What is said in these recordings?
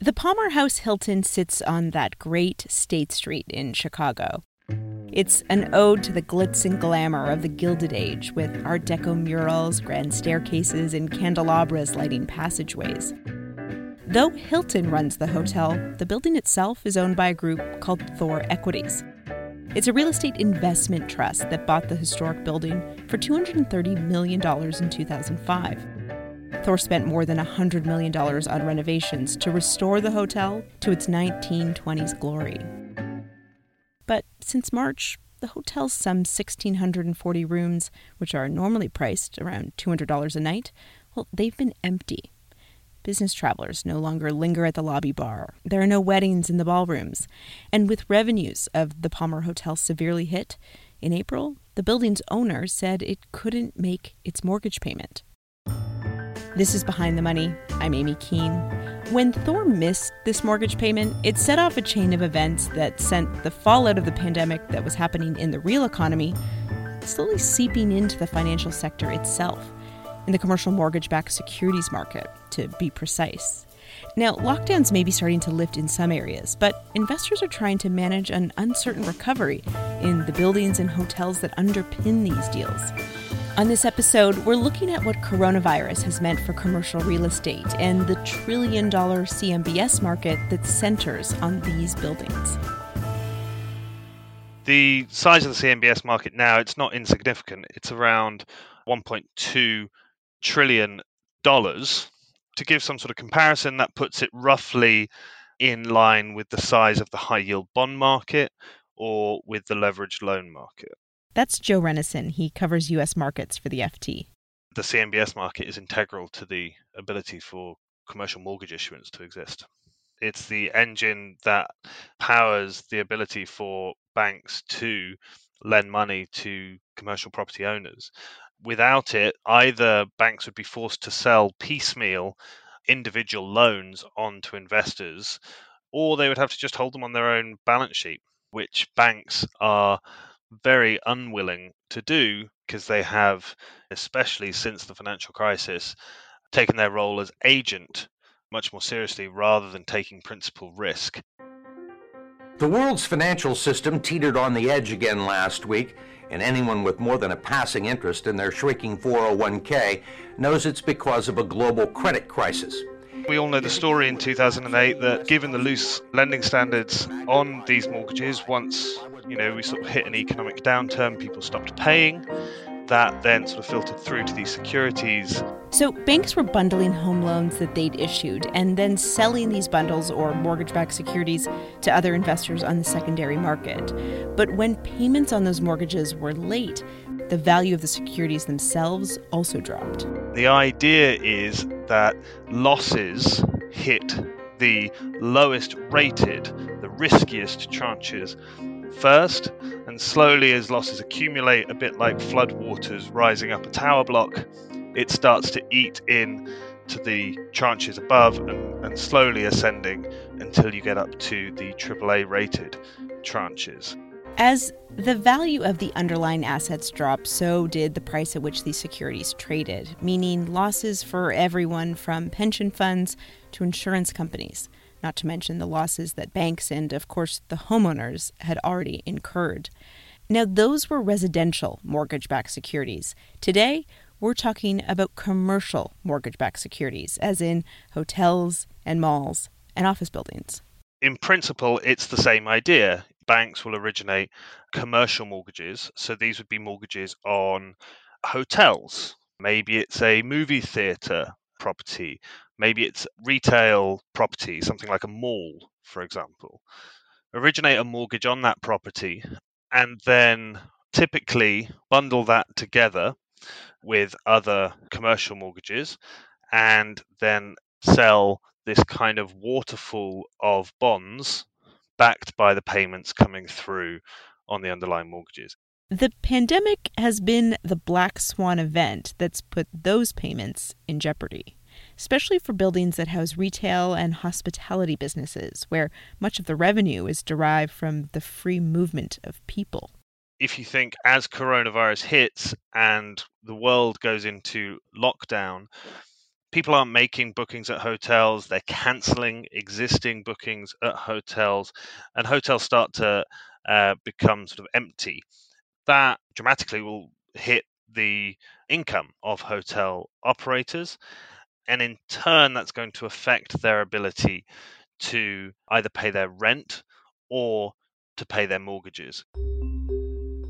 The Palmer House Hilton sits on that great State Street in Chicago. It's an ode to the glitz and glamour of the Gilded Age, with Art Deco murals, grand staircases, and candelabras lighting passageways. Though Hilton runs the hotel, the building itself is owned by a group called Thor Equities. It's a real estate investment trust that bought the historic building for $230 million in 2005. Thor spent more than $100 million on renovations to restore the hotel to its 1920s glory. But since March, the hotel's some 1,640 rooms, which are normally priced around $200 a night, well, they've been empty. Business travelers no longer linger at the lobby bar. There are no weddings in the ballrooms. And with revenues of the Palmer Hotel severely hit, in April, the building's owner said it couldn't make its mortgage payment. This is Behind the Money. I'm Amy Keene. When Thor missed this mortgage payment, it set off a chain of events that sent the fallout of the pandemic that was happening in the real economy slowly seeping into the financial sector itself, in the commercial mortgage-backed securities market, to be precise. Now, lockdowns may be starting to lift in some areas, but investors are trying to manage an uncertain recovery in the buildings and hotels that underpin these deals. On this episode, we're looking at what coronavirus has meant for commercial real estate and the trillion-dollar CMBS market that centers on these buildings. The size of the CMBS market now, it's not insignificant. It's around $1.2 trillion. To give some sort of comparison, that puts it roughly in line with the size of the high-yield bond market or with the leveraged loan market. That's Joe Renison. He covers U.S. markets for the FT. The CMBS market is integral to the ability for commercial mortgage issuance to exist. It's the engine that powers the ability for banks to lend money to commercial property owners. Without it, either banks would be forced to sell piecemeal individual loans onto investors, or they would have to just hold them on their own balance sheet, which banks are very unwilling to do because they have, especially since the financial crisis, taken their role as agent much more seriously rather than taking principal risk. The world's financial system teetered on the edge again last week, and anyone with more than a passing interest in their shrinking 401k knows it's because of a global credit crisis. We all know the story in 2008 that given the loose lending standards on these mortgages, once we sort of hit an economic downturn, people stopped paying. That then sort of filtered through to these securities. So banks were bundling home loans that they'd issued and then selling these bundles or mortgage-backed securities to other investors on the secondary market. But when payments on those mortgages were late, the value of the securities themselves also dropped. The idea is that losses hit the lowest rated, the riskiest tranches first, and slowly as losses accumulate, a bit like floodwaters rising up a tower block, it starts to eat in to the tranches above and slowly ascending until you get up to the AAA rated tranches. As the value of the underlying assets dropped, so did the price at which these securities traded, meaning losses for everyone from pension funds to insurance companies, not to mention the losses that banks and, of course, the homeowners had already incurred. Now, those were residential mortgage-backed securities. Today, we're talking about commercial mortgage-backed securities, as in hotels and malls and office buildings. In principle, it's the same idea. Banks will originate commercial mortgages, so these would be mortgages on hotels. Maybe it's a movie theatre property. Maybe it's retail property, something like a mall, for example. Originate a mortgage on that property and then typically bundle that together with other commercial mortgages and then sell this kind of waterfall of bonds backed by the payments coming through on the underlying mortgages. The pandemic has been the black swan event that's put those payments in jeopardy, especially for buildings that house retail and hospitality businesses, where much of the revenue is derived from the free movement of people. If you think as coronavirus hits and the world goes into lockdown, people aren't making bookings at hotels, they're cancelling existing bookings at hotels, and hotels start to become sort of empty. That dramatically will hit the income of hotel operators, and in turn that's going to affect their ability to either pay their rent or to pay their mortgages.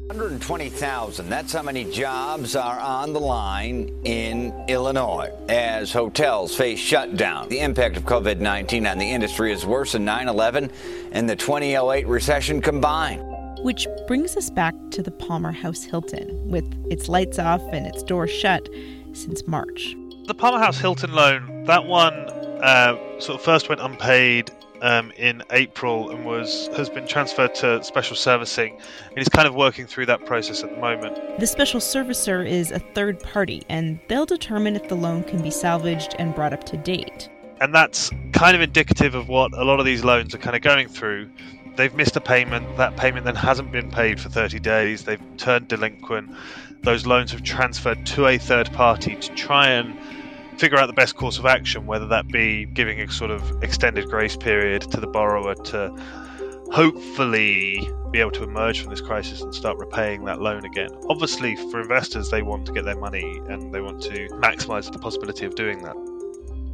120,000, that's how many jobs are on the line in Illinois as hotels face shutdown. The impact of COVID-19 on the industry is worse than 9/11 and the 2008 recession combined. Which brings us back to the Palmer House Hilton, with its lights off and its doors shut since March. The Palmer House Hilton loan, that one sort of first went unpaid in April and has been transferred to special servicing, and is kind of working through that process at the moment. The special servicer is a third party, and they'll determine if the loan can be salvaged and brought up to date. And that's kind of indicative of what a lot of these loans are kind of going through. They've missed a payment, that payment then hasn't been paid for 30 days, they've turned delinquent, those loans have transferred to a third party to try and figure out the best course of action, whether that be giving a sort of extended grace period to the borrower to hopefully be able to emerge from this crisis and start repaying that loan again. Obviously, for investors, they want to get their money and they want to maximize the possibility of doing that.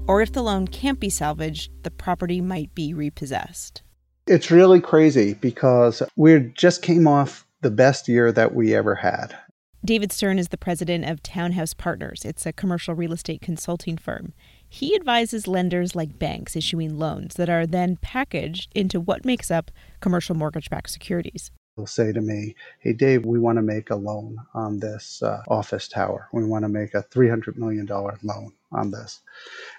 Or if the loan can't be salvaged, the property might be repossessed. It's really crazy because we just came off the best year that we ever had. David Stern is the president of Townhouse Partners. It's a commercial real estate consulting firm. He advises lenders like banks issuing loans that are then packaged into what makes up commercial mortgage-backed securities. They'll say to me, hey, Dave, we want to make a loan on this office tower. We want to make a $300 million loan on this.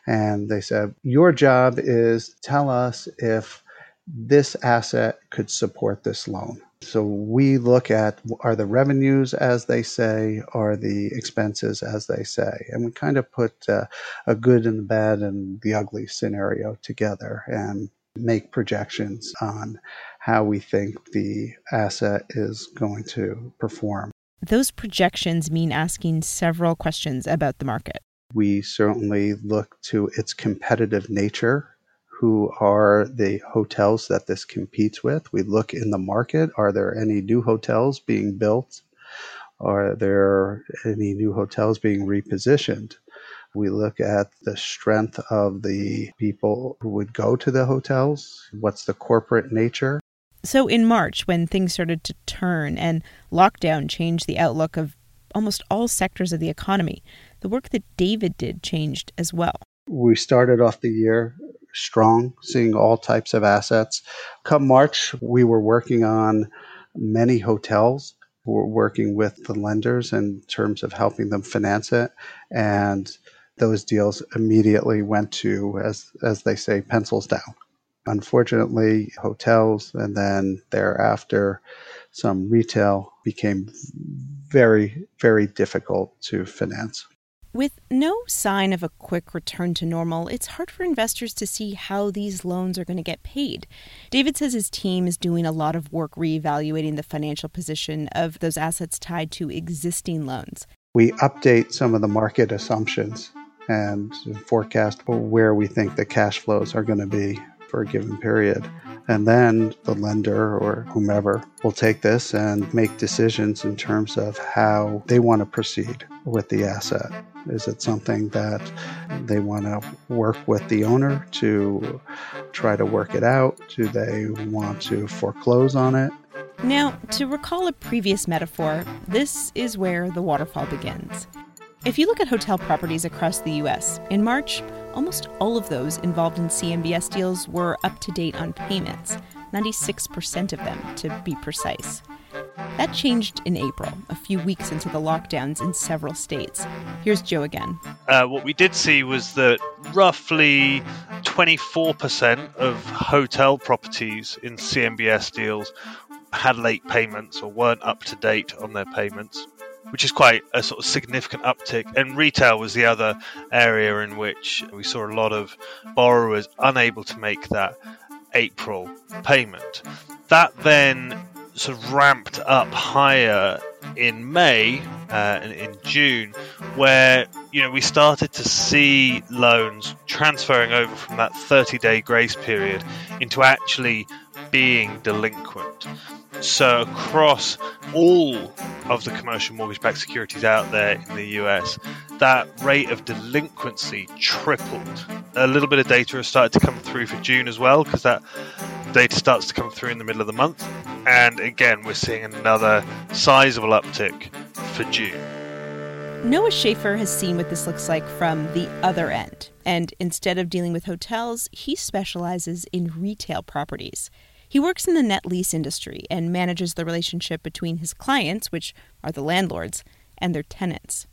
And they said, your job is tell us if this asset could support this loan. So we look at, are the revenues as they say, are the expenses as they say? And we kind of put a good and the bad and the ugly scenario together and make projections on how we think the asset is going to perform. Those projections mean asking several questions about the market. We certainly look to its competitive nature. Who are the hotels that this competes with? We look in the market. Are there any new hotels being built? Are there any new hotels being repositioned? We look at the strength of the people who would go to the hotels. What's the corporate nature? So in March, when things started to turn and lockdown changed the outlook of almost all sectors of the economy, the work that David did changed as well. We started off the year strong, seeing all types of assets. Come March, we were working on many hotels. We were working with the lenders in terms of helping them finance it. And those deals immediately went to, as they say, pencils down. Unfortunately, hotels and then thereafter some retail became very, very difficult to finance. With no sign of a quick return to normal, it's hard for investors to see how these loans are going to get paid. David says his team is doing a lot of work reevaluating the financial position of those assets tied to existing loans. We update some of the market assumptions and forecast where we think the cash flows are going to be for a given period. And then the lender or whomever will take this and make decisions in terms of how they want to proceed with the asset. Is it something that they want to work with the owner to try to work it out? Do they want to foreclose on it? Now, to recall a previous metaphor, this is where the waterfall begins. If you look at hotel properties across the U.S., in March, almost all of those involved in CMBS deals were up to date on payments, 96% of them to be precise. That changed in April, a few weeks into the lockdowns in several states. Here's Joe again. What we did see was that roughly 24% of hotel properties in CMBS deals had late payments or weren't up to date on their payments, which is quite a sort of significant uptick. And retail was the other area in which we saw a lot of borrowers unable to make that April payment. That then sort of ramped up higher in May and in June, where we started to see loans transferring over from that 30-day grace period into actually being delinquent. So across all of the commercial mortgage-backed securities out there in the US, that rate of delinquency tripled. A little bit of data has started to come through for June as well, because that data starts to come through in the middle of the month. And again, we're seeing another sizable uptick for June. Noah Schaefer has seen what this looks like from the other end. And instead of dealing with hotels, he specializes in retail properties. He works in the net lease industry and manages the relationship between his clients, which are the landlords, and their tenants.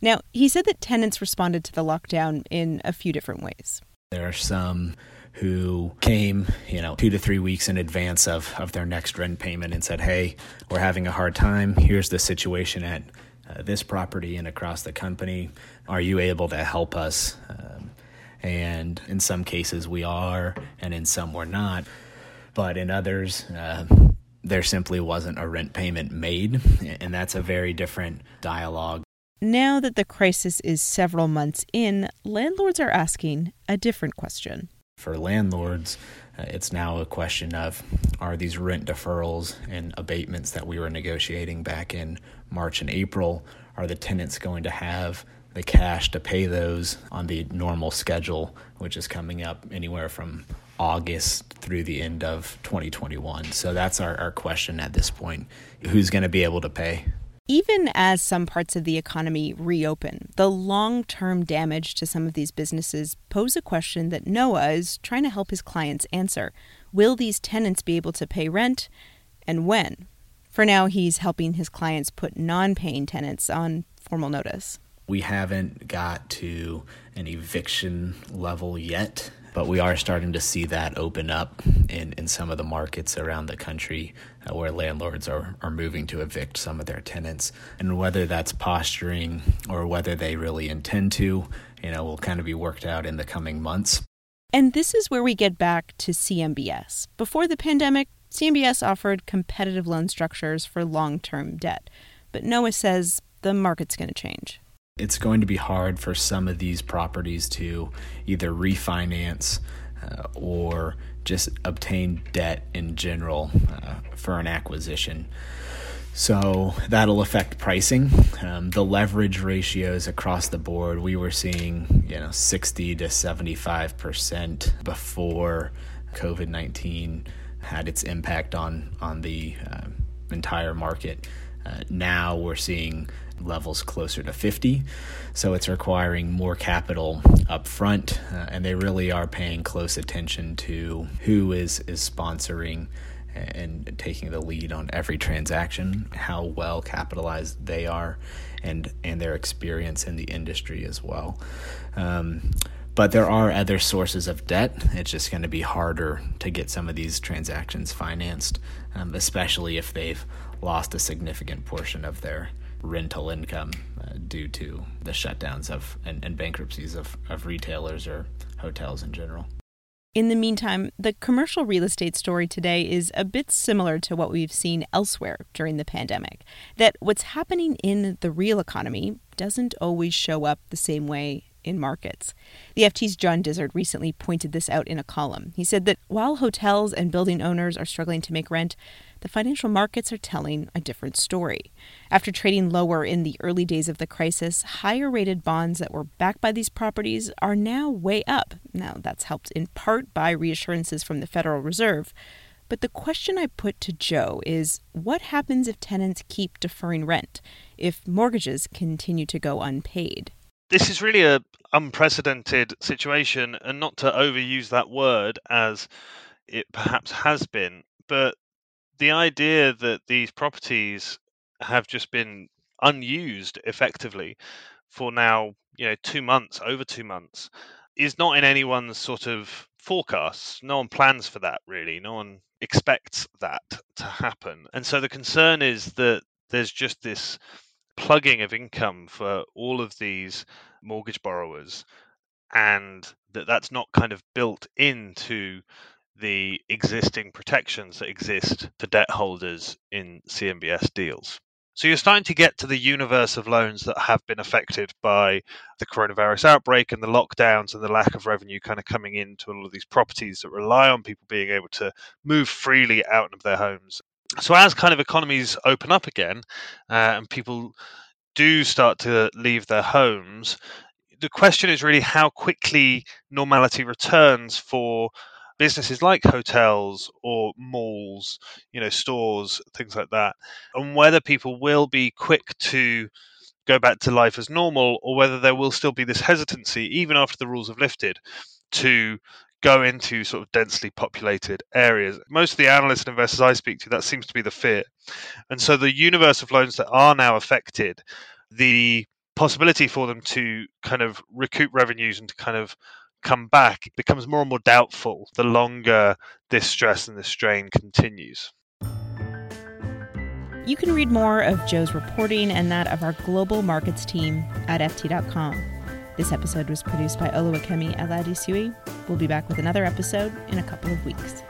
Now, he said that tenants responded to the lockdown in a few different ways. There are some who came, 2 to 3 weeks in advance of their next rent payment and said, hey, we're having a hard time. Here's the situation at this property and across the company. Are you able to help us? And in some cases we are, and in some we're not. But in others, there simply wasn't a rent payment made, and that's a very different dialogue. Now that the crisis is several months in, landlords are asking a different question. For landlords, it's now a question of, are these rent deferrals and abatements that we were negotiating back in March and April, are the tenants going to have the cash to pay those on the normal schedule, which is coming up anywhere from August through the end of 2021. So that's our question at this point. Who's going to be able to pay? Even as some parts of the economy reopen, the long-term damage to some of these businesses pose a question that Noah is trying to help his clients answer. Will these tenants be able to pay rent, and when? For now, he's helping his clients put non-paying tenants on formal notice. We haven't got to an eviction level yet, but we are starting to see that open up in some of the markets around the country where landlords are moving to evict some of their tenants. And whether that's posturing or whether they really intend to, will kind of be worked out in the coming months. And this is where we get back to CMBS. Before the pandemic, CMBS offered competitive loan structures for long-term debt. But Noah says the market's going to change. It's going to be hard for some of these properties to either refinance or just obtain debt in general for an acquisition. So that'll affect pricing. The leverage ratios across the board, we were seeing 60 to 75% before COVID-19 had its impact on the entire market. Now we're seeing levels closer to 50, so it's requiring more capital up front, and they really are paying close attention to who is sponsoring and taking the lead on every transaction, how well capitalized they are, and their experience in the industry as well. But there are other sources of debt. It's just going to be harder to get some of these transactions financed, especially if they've lost a significant portion of their rental income due to the shutdowns and bankruptcies of retailers or hotels in general. In the meantime, the commercial real estate story today is a bit similar to what we've seen elsewhere during the pandemic, that what's happening in the real economy doesn't always show up the same way in markets. The FT's John Dizzard recently pointed this out in a column. He said that while hotels and building owners are struggling to make rent, the financial markets are telling a different story. After trading lower in the early days of the crisis, higher rated bonds that were backed by these properties are now way up. Now, that's helped in part by reassurances from the Federal Reserve. But the question I put to Joe is, what happens if tenants keep deferring rent, if mortgages continue to go unpaid? This is really an unprecedented situation, and not to overuse that word as it perhaps has been, but the idea that these properties have just been unused effectively for now, you know, 2 months, over 2 months, is not in anyone's sort of forecasts. No one plans for that, really. No one expects that to happen. And so the concern is that there's just this plugging of income for all of these mortgage borrowers, and that's not kind of built into the existing protections that exist for debt holders in CMBS deals. So you're starting to get to the universe of loans that have been affected by the coronavirus outbreak and the lockdowns and the lack of revenue kind of coming into all of these properties that rely on people being able to move freely out of their homes. So as kind of economies open up again and people do start to leave their homes, the question is really how quickly normality returns for businesses like hotels or malls, you know, stores, things like that, and whether people will be quick to go back to life as normal or whether there will still be this hesitancy, even after the rules have lifted, to go into sort of densely populated areas. Most of the analysts and investors I speak to, that seems to be the fear. And so the universe of loans that are now affected, the possibility for them to kind of recoup revenues and to kind of come back becomes more and more doubtful the longer this stress and this strain continues. You can read more of Joe's reporting and that of our global markets team at ft.com. This episode was produced by Oluwakemi Aladisui. We'll be back with another episode in a couple of weeks.